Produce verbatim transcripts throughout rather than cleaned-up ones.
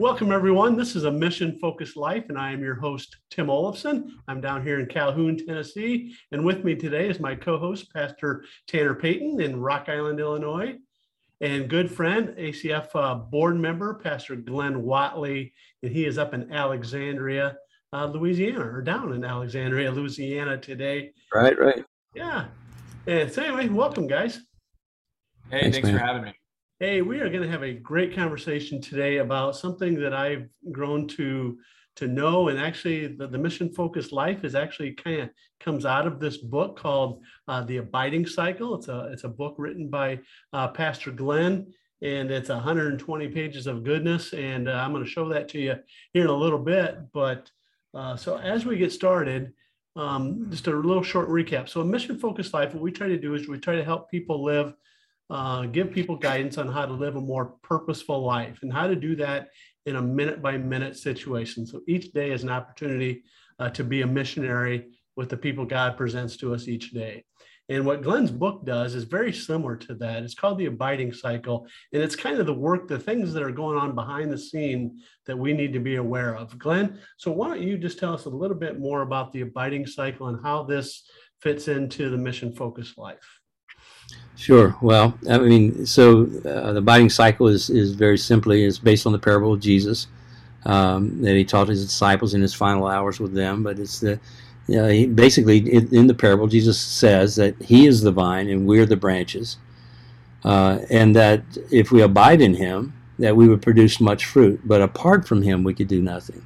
Welcome, everyone. This is A Mission-Focused Life, and I am your host, Tim Olofsson. I'm down here in Calhoun, Tennessee, and with me today is my co-host, Pastor Tanner Payton in Rock Island, Illinois, and good friend, A C F uh, board member, Pastor Glenn Whatley, and he is up in Alexandria, uh, Louisiana, or down in Alexandria, Louisiana today. Right, right. Yeah. And so anyway, welcome, guys. Hey, thanks, thanks for having me. Hey, we are going to have a great conversation today about something that I've grown to to know, and actually the, the mission-focused life is actually kind of comes out of this book called uh, The Abiding Cycle. It's a it's a book written by uh, Pastor Glenn, and it's one hundred twenty pages of goodness, and uh, I'm going to show that to you here in a little bit. But uh, so as we get started, um, just a little short recap. So a mission-focused life, what we try to do is we try to help people live Uh, give people guidance on how to live a more purposeful life and how to do that in a minute by minute situation. So each day is an opportunity uh, to be a missionary with the people God presents to us each day. And what Glenn's book does is very similar to that. It's called The Abiding Cycle, and it's kind of the work, the things that are going on behind the scene that we need to be aware of. Glenn, so why don't you just tell us a little bit more about The Abiding Cycle and how this fits into the mission-focused life? Sure. Well, I mean, so uh, the abiding cycle is, is very simply is based on the parable of Jesus um, that he taught his disciples in his final hours with them. But it's the, you know, he basically in, in the parable, Jesus says that he is the vine and we're the branches, uh, and that if we abide in him, that we would produce much fruit. But apart from him, we could do nothing.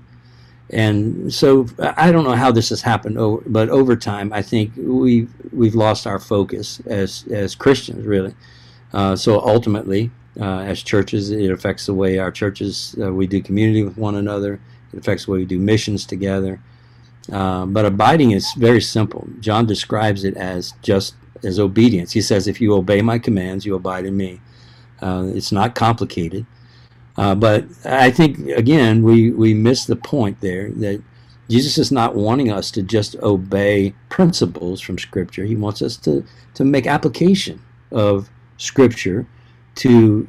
And so I don't know how this has happened, but over time, I think we've, we've lost our focus as, as Christians, really. Uh, so ultimately, uh, as churches, it affects the way our churches, uh, we do community with one another. It affects the way we do missions together. Uh, but abiding is very simple. John describes it as just as obedience. He says, if you obey my commands, you abide in me. Uh, it's not complicated. Uh, but I think, again, we, we miss the point there that Jesus is not wanting us to just obey principles from Scripture. He wants us to, to make application of Scripture to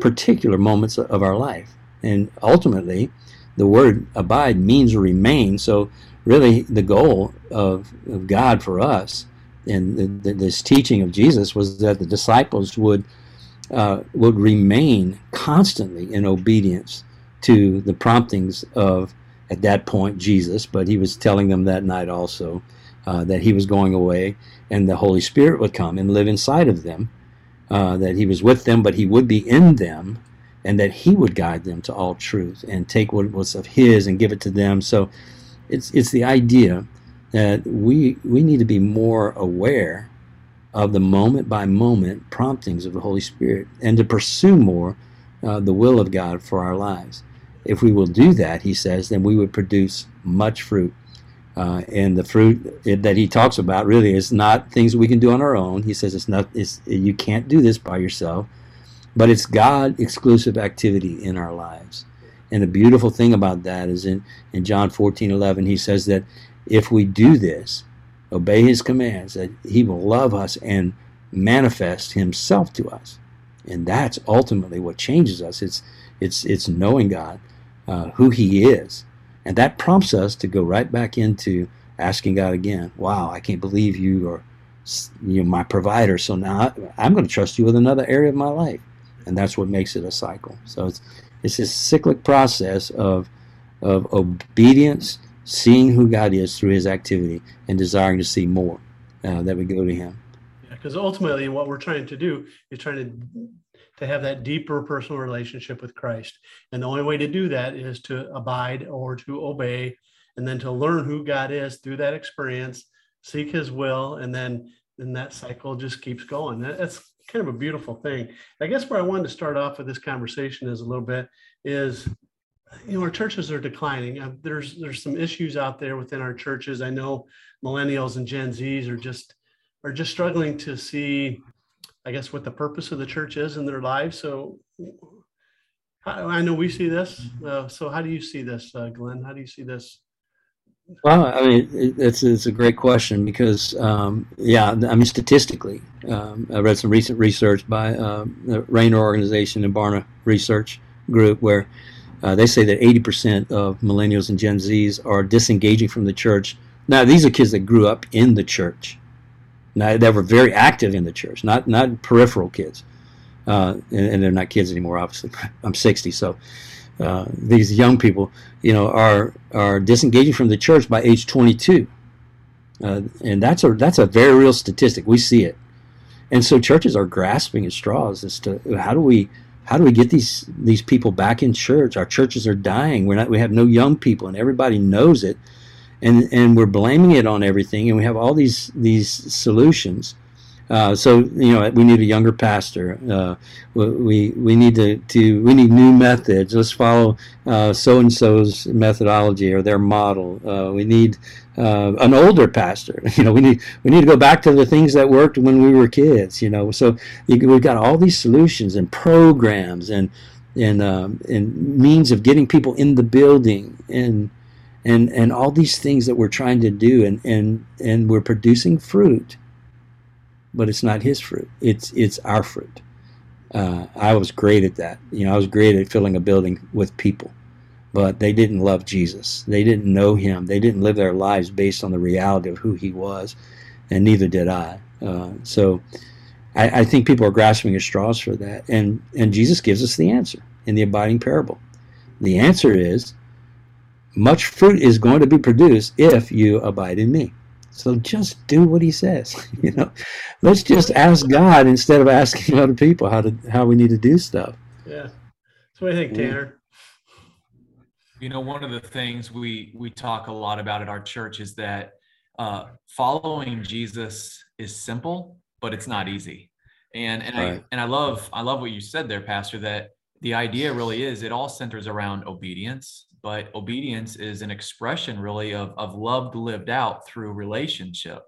particular moments of our life. And ultimately, the word abide means remain. So really the goal of, of God for us and the, the, this teaching of Jesus was that the disciples would Uh, would remain constantly in obedience to the promptings of, at that point, Jesus. But he was telling them that night also uh, that he was going away and the Holy Spirit would come and live inside of them, uh, that he was with them, but he would be in them, and that he would guide them to all truth and take what was of his and give it to them. So it's it's the idea that we we need to be more aware of the moment-by-moment promptings of the Holy Spirit and to pursue more uh, the will of God for our lives. If we will do that, he says, then we would produce much fruit. Uh, and the fruit that he talks about really is not things we can do on our own. He says it's not, it's, you can't do this by yourself, but it's God-exclusive activity in our lives. And the beautiful thing about that is in, in John fourteen eleven, he says that if we do this, obey his commands, that he will love us and manifest himself to us. And that's ultimately what changes us. It's it's it's knowing God, uh, who he is. And that prompts us to go right back into asking God again, wow, I can't believe you are you're my provider, so now I'm going to trust you with another area of my life. And that's what makes it a cycle. So it's it's this cyclic process of of obedience, seeing who God is through his activity and desiring to see more, uh, that we go to him. Yeah, because ultimately what we're trying to do is trying to to have that deeper personal relationship with Christ. And the only way to do that is to abide or to obey, and then to learn who God is through that experience, seek his will, and then and that cycle just keeps going. That, that's kind of a beautiful thing. I guess where I wanted to start off with this conversation is a little bit is, you know, our churches are declining. Uh, there's there's some issues out there within our churches. I know millennials and Gen Zs are just are just struggling to see, I guess, what the purpose of the church is in their lives. So I know we see this. Uh, so how do you see this, uh, Glenn? How do you see this? Well, I mean, it, it's it's a great question because, um, yeah, I mean, statistically, um, I read some recent research by uh, the Rainer Organization and Barna Research Group where Uh, they say that eighty percent of millennials and Gen Zs are disengaging from the church. Now, these are kids that grew up in the church, now, that were very active in the church, not not peripheral kids. Uh, and, and they're not kids anymore, obviously. I'm sixty, so uh, these young people, you know, are are disengaging from the church by age twenty-two. Uh, and that's a that's a very real statistic. We see it. And so churches are grasping at straws as to how do we how do we get these these people back in church? Our churches are dying. We're not we have no young people, and everybody knows it, and and we're blaming it on everything, and we have all these these solutions. Uh, so you know we need a younger pastor. Uh, we we need to, to we need new methods. Let's follow uh, so and so's methodology or their model. Uh, we need uh, an older pastor. You know we need we need to go back to the things that worked when we were kids. You know so you, we've got all these solutions and programs and and um, and means of getting people in the building and and and all these things that we're trying to do and and, and we're producing fruit. But it's not his fruit. It's it's our fruit. Uh, I was great at that. You know, I was great at filling a building with people, but they didn't love Jesus. They didn't know him. They didn't live their lives based on the reality of who he was, and neither did I. Uh, so, I, I think people are grasping at straws for that. And and Jesus gives us the answer in the abiding parable. The answer is, much fruit is going to be produced if you abide in me. So just do what he says, you know. Let's just ask God instead of asking other people how to how we need to do stuff. Yeah. So what do you think, Tanner? You know, one of the things we we talk a lot about at our church is that uh, following Jesus is simple, but it's not easy. And and right. I and I love I love what you said there, Pastor. That the idea really is it all centers around obedience. But obedience is an expression really of, of love lived out through relationship.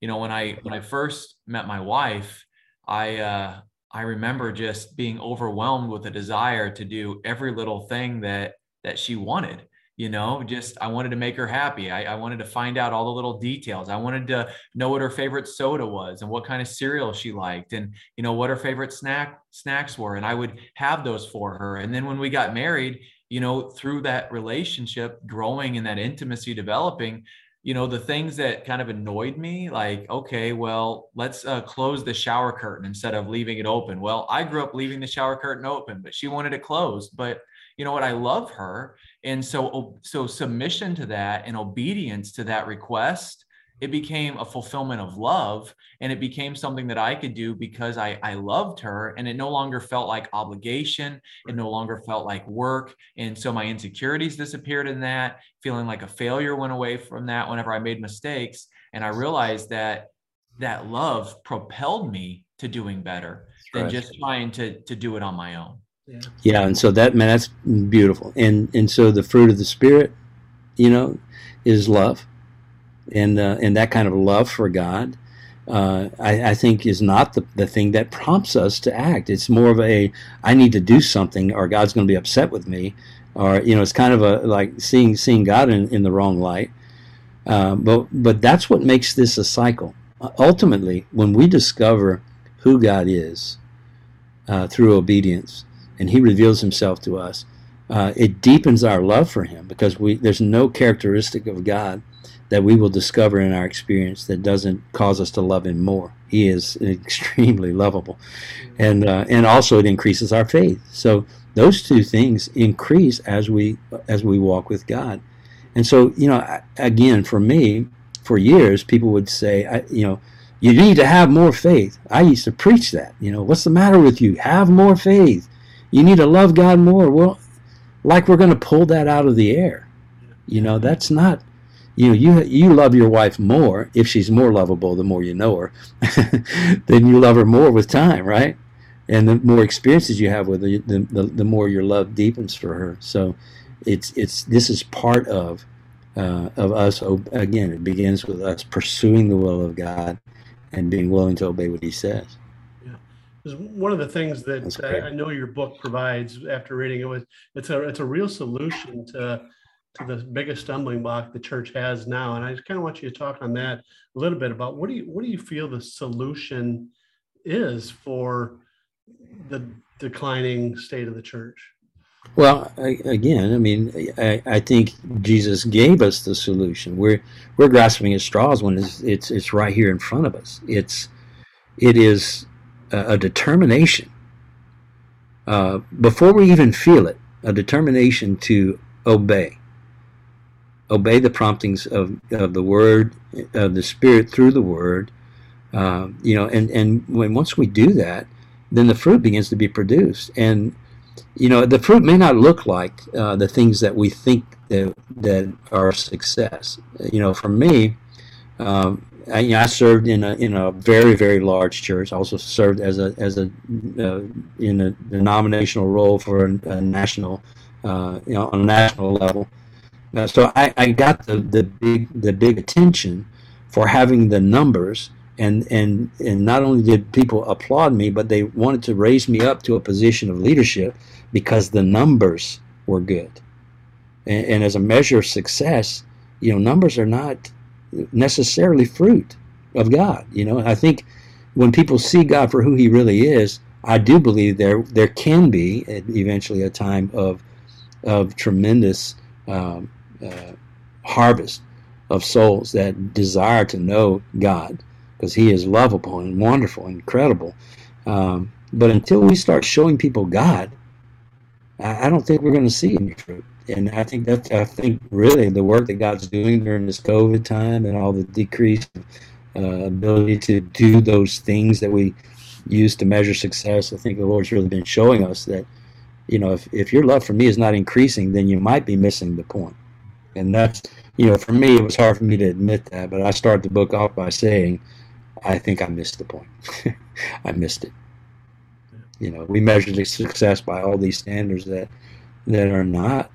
You know, when I when I first met my wife, I uh, I remember just being overwhelmed with a desire to do every little thing that that she wanted. You know, just I wanted to make her happy. I, I wanted to find out all the little details. I wanted to know what her favorite soda was and what kind of cereal she liked and, you know, what her favorite snack snacks were. And I would have those for her. And then when we got married, you know, through that relationship growing and that intimacy developing, you know, the things that kind of annoyed me, like, okay, well, let's uh, close the shower curtain instead of leaving it open. Well, I grew up leaving the shower curtain open, but she wanted it closed. But you know what? I love her. And so, so submission to that and obedience to that request, it became a fulfillment of love, and it became something that I could do because I, I loved her, and it no longer felt like obligation. It no longer felt like work. And so my insecurities disappeared in that. Feeling like a failure went away from that whenever I made mistakes. And I realized that that love propelled me to doing better than right. just trying to, to do it on my own. Yeah. yeah. And so that, man, that's beautiful. And, and so the fruit of the Spirit, you know, is love. And uh, and that kind of love for God, uh, I, I think, is not the, the thing that prompts us to act. It's more of a, I need to do something, or God's going to be upset with me, or you know, it's kind of a like seeing seeing God in, in the wrong light. Uh, but but that's what makes this a cycle. Ultimately, when we discover who God is uh, through obedience, and He reveals Himself to us, uh, it deepens our love for Him, because we there's no characteristic of God that we will discover in our experience that doesn't cause us to love Him more. He is extremely lovable. And uh, and also it increases our faith. So those two things increase as we as we walk with God. And so, you know, again, for me, for years, people would say, I, you know, you need to have more faith. I used to preach that. You know, what's the matter with you? Have more faith. You need to love God more. Well, like we're going to pull that out of the air. You know, that's not... You know, you you love your wife more, if she's more lovable the more you know her, then you love her more with time, right? And the more experiences you have with her, the, the the more your love deepens for her. So, it's it's this is part of uh, of us. Again, it begins with us pursuing the will of God and being willing to obey what He says. Yeah, one of the things that I, I know your book provides after reading it was it's a it's a real solution to. to the biggest stumbling block the church has now. And I just kind of want you to talk on that a little bit about what do you, what do you feel the solution is for the declining state of the church? Well, I, again, I mean, I, I think Jesus gave us the solution. We're we're grasping at straws when it's it's, it's right here in front of us. It's it is a, a determination uh, before we even feel it, a determination to obey, obey the promptings of, of the Word, of the Spirit through the Word. Uh, you know, and and when once we do that, then the fruit begins to be produced. And you know, the fruit may not look like uh, the things that we think that, that are success. You know, for me, um, I, you know, I served in a in a very very large church. I also served as a as a uh, in a denominational role for a, a national, uh, you know, on a national level. Uh, so I, I got the, the big the big attention for having the numbers. And, and and not only did people applaud me, but they wanted to raise me up to a position of leadership because the numbers were good. And, and as a measure of success, you know, numbers are not necessarily fruit of God. You know, I think when people see God for who He really is, I do believe there there can be eventually a time of of tremendous um, uh, harvest of souls that desire to know God, because He is lovable and wonderful and incredible. Um, but until we start showing people God, I, I don't think we're going to see any fruit. And I think that's, I think really the work that God's doing during this COVID time and all the decreased uh, ability to do those things that we use to measure success, I think the Lord's really been showing us that, you know, if, if your love for me is not increasing, then you might be missing the point. And that's, you know, for me, it was hard for me to admit that, but I start the book off by saying, I think I missed the point. I missed it. You know, we measure success by all these standards that that are not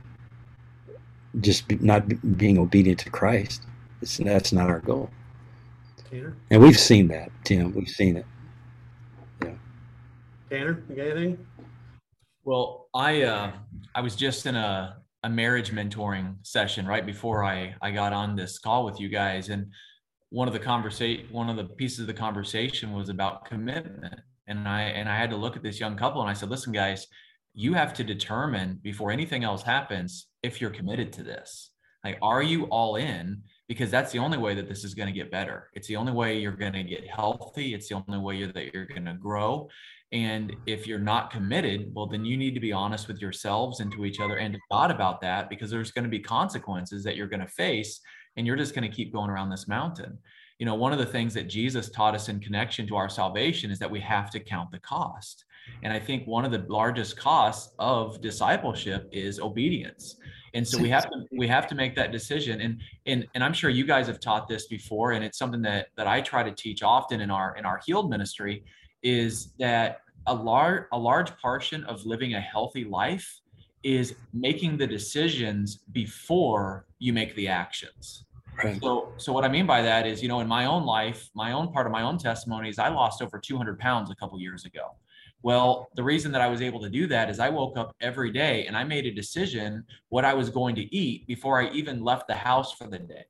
just be, not be, being obedient to Christ. It's, that's not our goal. Tanner? And we've seen that, Tim. We've seen it. Yeah. Tanner, you got anything? Well, I uh, I was just in a, a marriage mentoring session right before I, I got on this call with you guys, and One of the conversation, one of the pieces of the conversation was about commitment, and I and I had to look at this young couple, and I said, "Listen, guys, you have to determine before anything else happens if you're committed to this. Like, are you all in? Because that's the only way that this is going to get better. It's the only way you're going to get healthy. It's the only way you're, that you're going to grow. And if you're not committed, well, then you need to be honest with yourselves and to each other and to God about that, because there's going to be consequences that you're going to face." And you're just going to keep going around this mountain. You know, one of the things that Jesus taught us in connection to our salvation is that we have to count the cost. And I think one of the largest costs of discipleship is obedience. And so we have to we have to make that decision. And and and I'm sure you guys have taught this before, and it's something that that I try to teach often in our in our healed ministry, is that a large a large portion of living a healthy life is making the decisions before you make the actions. Right. So, so what I mean by that is, you know, in my own life, my own part of my own testimony is I lost over two hundred pounds a couple years ago. Well, the reason that I was able to do that is I woke up every day and I made a decision what I was going to eat before I even left the house for the day.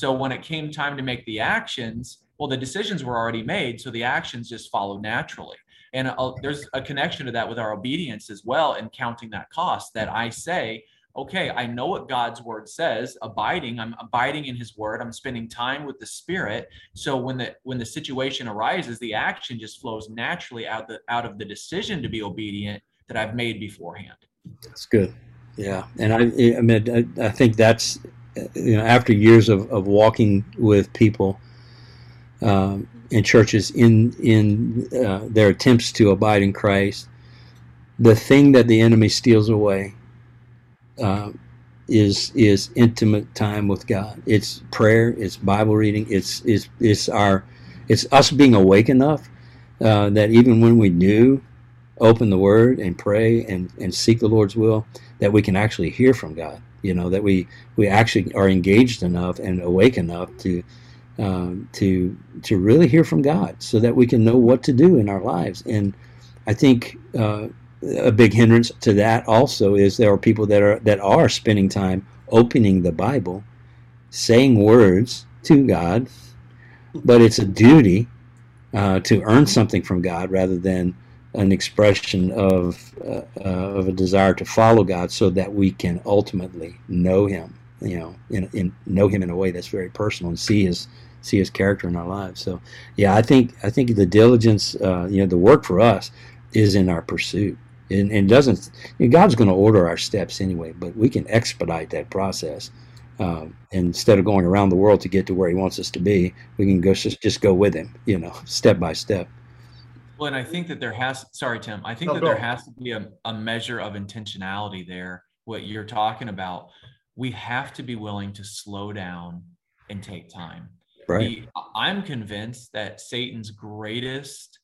So when it came time to make the actions, well, the decisions were already made, so the actions just followed naturally. And a, there's a connection to that with our obedience as well, and counting that cost, that I say, okay, I know what God's word says, abiding, I'm abiding in his word, I'm spending time with the Spirit. So when the when the situation arises, the action just flows naturally out, the, out of the decision to be obedient that I've made beforehand. That's good. Yeah. And I, I mean, I, I think that's, you know, after years of, of walking with people, um, and churches in in uh, their attempts to abide in Christ, the thing that the enemy steals away uh, is is intimate time with God. It's prayer, it's Bible reading, it's it's it's our it's us being awake enough uh, that even when we do open the Word and pray and, and seek the Lord's will, that we can actually hear from God. You know, that we we actually are engaged enough and awake enough to. Um, to to really hear from God, so that we can know what to do in our lives. And I think uh, a big hindrance to that also is there are people that are that are spending time opening the Bible, saying words to God, but it's a duty uh, to earn something from God rather than an expression of uh, uh, of a desire to follow God, so that we can ultimately know Him, you know, in, in know Him in a way that's very personal, and see His see His character in our lives. So, yeah, I think I think the diligence, uh, you know, the work for us is in our pursuit. And it, it doesn't, you know, God's going to order our steps anyway, but we can expedite that process. Um, instead of going around the world to get to where He wants us to be, we can go just just go with Him, you know, step by step. Well, and I think that there has, sorry, Tim, I think no, that there has to be a, a measure of intentionality there, what you're talking about. We have to be willing to slow down and take time. Right. The, I'm convinced that Satan's greatest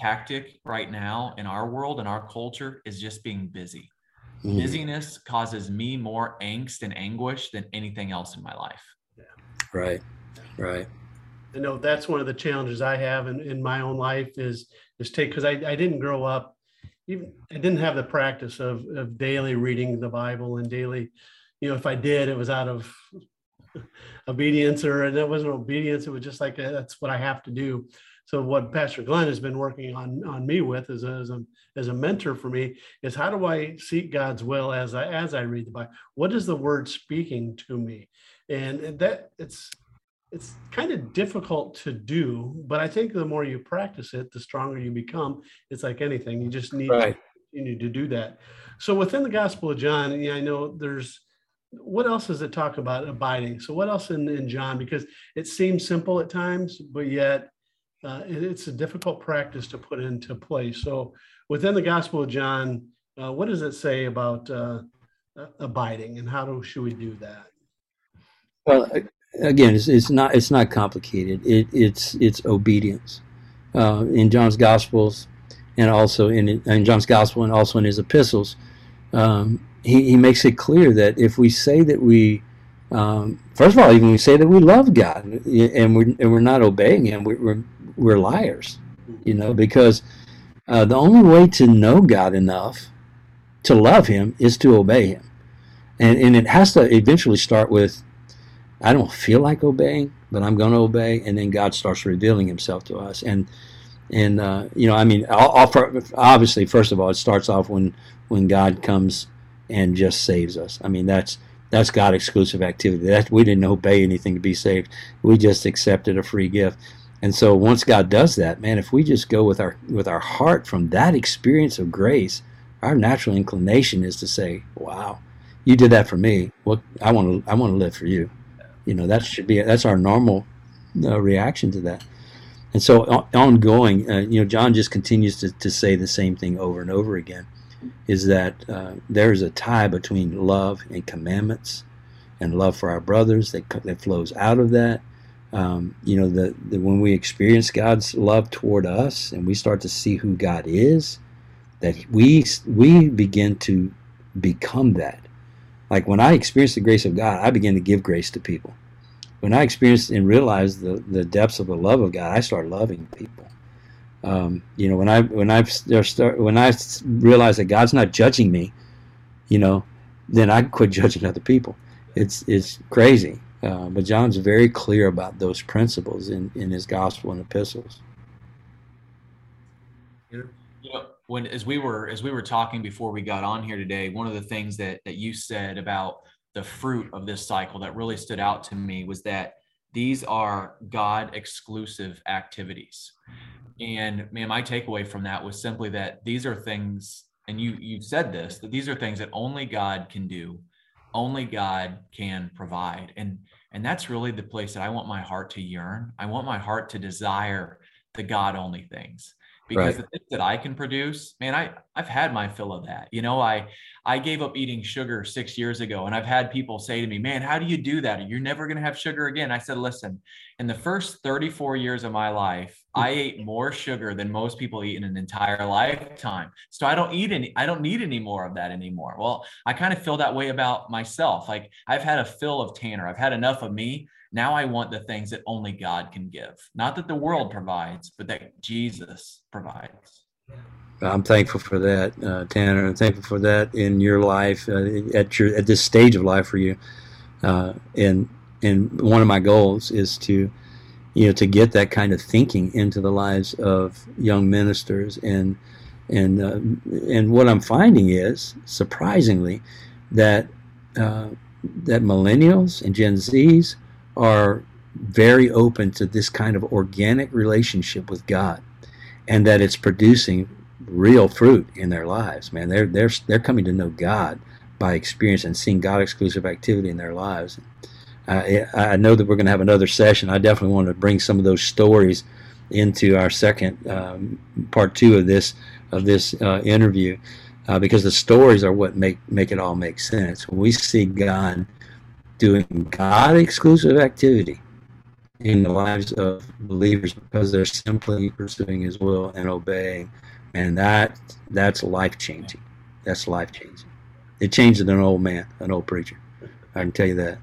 tactic right now in our world and our culture is just being busy. Mm. Busyness causes me more angst and anguish than anything else in my life. Yeah. Right, right. I know that's one of the challenges I have in, in my own life is is take, because I, I didn't grow up, even I didn't have the practice of, of daily reading the Bible and daily, you know, if I did, it was out of obedience, or and it wasn't obedience, it was just like, that's what I have to do. So what Pastor Glenn has been working on on me with as a, as a as a mentor for me is, how do I seek God's will as I as I read the Bible? What is the Word speaking to me? And that it's It's kind of difficult to do, but I think the more you practice it, the stronger you become. It's like anything, you just need right. to continue to do that. So within the Gospel of John, and yeah, I know there's, what else does it talk about abiding? So what else in, in John? Because it seems simple at times, but yet uh, it, it's a difficult practice to put into place. So within the Gospel of John, uh, what does it say about uh, abiding, and how do, should we do that? Well, I- Again, it's, it's not it's not complicated. It, it's it's obedience uh, in John's Gospels, and also in in John's Gospel, and also in his epistles. Um, he he makes it clear that if we say that we, um, first of all, even we say that we love God and we're and we're not obeying Him, we, we're we're liars, you know, because uh, the only way to know God enough to love Him is to obey Him, and and it has to eventually start with, I don't feel like obeying, but I'm going to obey. And then God starts revealing Himself to us. And, and uh, you know, I mean, I'll, I'll, obviously, first of all, it starts off when, when God comes and just saves us. I mean, that's that's God exclusive activity. That we didn't obey anything to be saved. We just accepted a free gift. And so once God does that, man, if we just go with our with our heart from that experience of grace, our natural inclination is to say, wow, You did that for me. What I want to I want to live for You. You know, that should be, that's our normal uh, reaction to that. And so on, ongoing, uh, you know, John just continues to, to say the same thing over and over again, is that uh, there is a tie between love and commandments, and love for our brothers that, that flows out of that. Um, you know, the, the when we experience God's love toward us and we start to see who God is, that we we begin to become that. Like when I experience the grace of God, I begin to give grace to people. When I experienced and realized the, the depths of the love of God, I start loving people. Um, you know, when I when I start when I realize that God's not judging me, you know, then I quit judging other people. It's it's crazy, uh, but John's very clear about those principles in, in his gospel and epistles. Peter? When as we were as we were talking before we got on here today, one of the things that that you said about the fruit of this cycle that really stood out to me was that these are God exclusive activities. And man, my takeaway from that was simply that these are things, and you you said this, that these are things that only God can do, only God can provide. And and that's really the place that I want my heart to yearn. I want my heart to desire the God only things. Because right. the things that I can produce, man, I, I've had my fill of that. You know, I I gave up eating sugar six years ago, and I've had people say to me, man, how do you do that? You're never going to have sugar again. I said, listen, in the first thirty-four years of my life, I ate more sugar than most people eat in an entire lifetime. So I don't eat any, I don't need any more of that anymore. Well, I kind of feel that way about myself. Like I've had a fill of Tanner. I've had enough of me. Now I want the things that only God can give. Not that the world provides, but that Jesus provides. I'm thankful for that, uh, Tanner. I'm thankful for that in your life, uh, at your at this stage of life for you. Uh, and and one of my goals is to, you know, to get that kind of thinking into the lives of young ministers and And uh, and what I'm finding is, surprisingly, that uh, that millennials and Gen Zs are very open to this kind of organic relationship with God, and that it's producing real fruit in their lives. Man, they're they're they're coming to know God by experience and seeing God exclusive activity in their lives. I, I know that we're going to have another session. I definitely want to bring some of those stories into our second um, part two of this of this uh, interview, uh, because the stories are what make make it all make sense. When we see God doing God exclusive activity in the lives of believers because they're simply pursuing His will and obeying, and that that's life changing. That's life changing. It changed an old man, an old preacher. I can tell you that.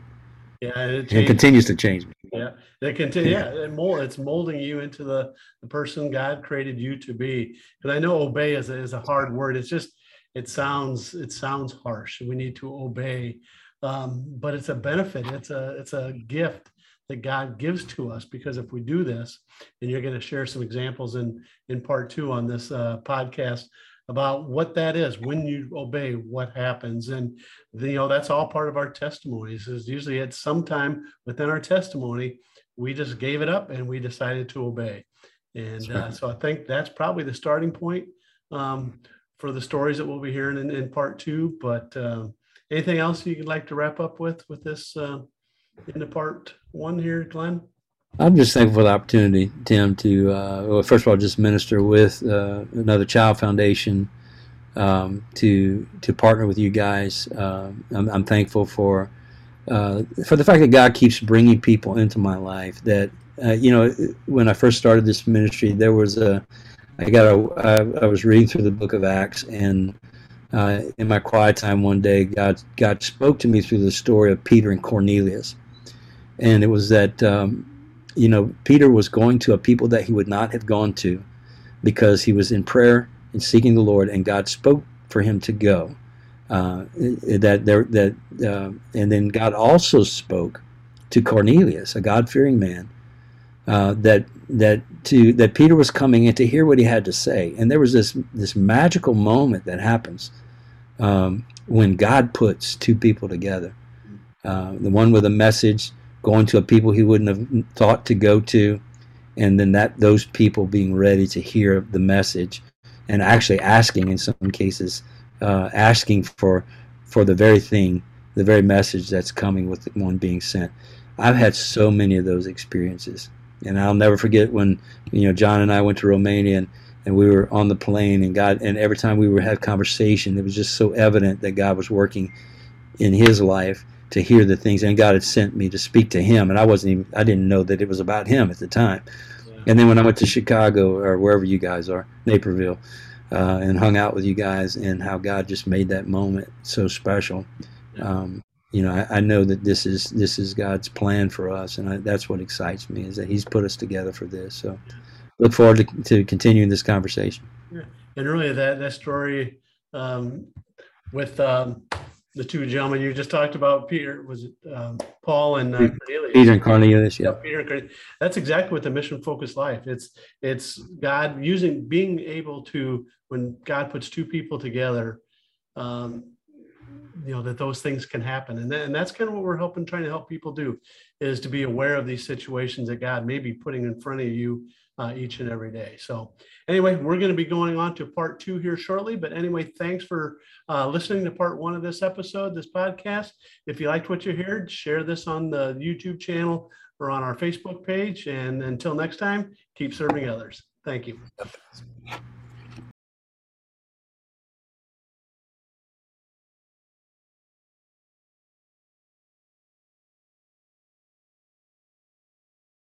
Yeah, it, it continues to change me. Yeah, it continue. Yeah, it mold, it's molding you into the, the person God created you to be. Because I know obey is a, is a hard word. It's just it sounds it sounds harsh. We need to obey, um, but it's a benefit. It's a it's a gift that God gives to us, because if we do this, and you're going to share some examples in in part two on this uh, podcast about what that is, when you obey, what happens. And, you know, that's all part of our testimonies, is usually at some time within our testimony, we just gave it up and we decided to obey. And uh, so I think that's probably the starting point um, for the stories that we'll be hearing in, in part two. But uh, anything else you'd like to wrap up with, with this uh, into part one here, Glenn? I'm just thankful for the opportunity, Tim, to, uh, well, first of all, just minister with uh, Another Child Foundation, um, to to partner with you guys. Uh, I'm, I'm thankful for uh, for the fact that God keeps bringing people into my life. That, uh, you know, when I first started this ministry, there was a, I got a, I, I was reading through the book of Acts, and uh, in my quiet time one day, God, God spoke to me through the story of Peter and Cornelius. And it was that, um, you know, Peter was going to a people that he would not have gone to because he was in prayer and seeking the Lord, and God spoke for him to go. Uh, that there, that, uh, and then God also spoke to Cornelius, a God-fearing man, uh, that that to that Peter was coming in to hear what he had to say. And there was this this magical moment that happens um, when God puts two people together, uh, the one with a message, going to a people he wouldn't have thought to go to, and then that those people being ready to hear the message, and actually asking, in some cases, uh, asking for for the very thing, the very message that's coming with the one being sent. I've had so many of those experiences, and I'll never forget when, you know, John and I went to Romania, and, and we were on the plane, and God, and every time we were had conversation, it was just so evident that God was working in his life to hear the things, and God had sent me to speak to him, and I wasn't even, I didn't know that it was about him at the time. Yeah. And then when I went to Chicago, or wherever you guys are, Naperville, uh, and hung out with you guys, and how God just made that moment so special. Yeah. Um, you know, I, I know that this is this is God's plan for us, and I, that's what excites me, is that he's put us together for this. So yeah. Look forward to, to continuing this conversation. Yeah. And really that, that story um, with... Um, the two gentlemen you just talked about, Peter, was it um, Paul and uh, Cornelius? Peter and Cornelius, yeah. yeah Peter and Cornelius. That's exactly what the mission-focused life. It's it's God using, being able to, when God puts two people together, um, you know, that those things can happen. And, that, and that's kind of what we're helping, trying to help people do, is to be aware of these situations that God may be putting in front of you uh, each and every day. So anyway, we're going to be going on to part two here shortly. But anyway, thanks for uh, listening to part one of this episode, this podcast. If you liked what you heard, share this on the YouTube channel or on our Facebook page. And until next time, keep serving others. Thank you.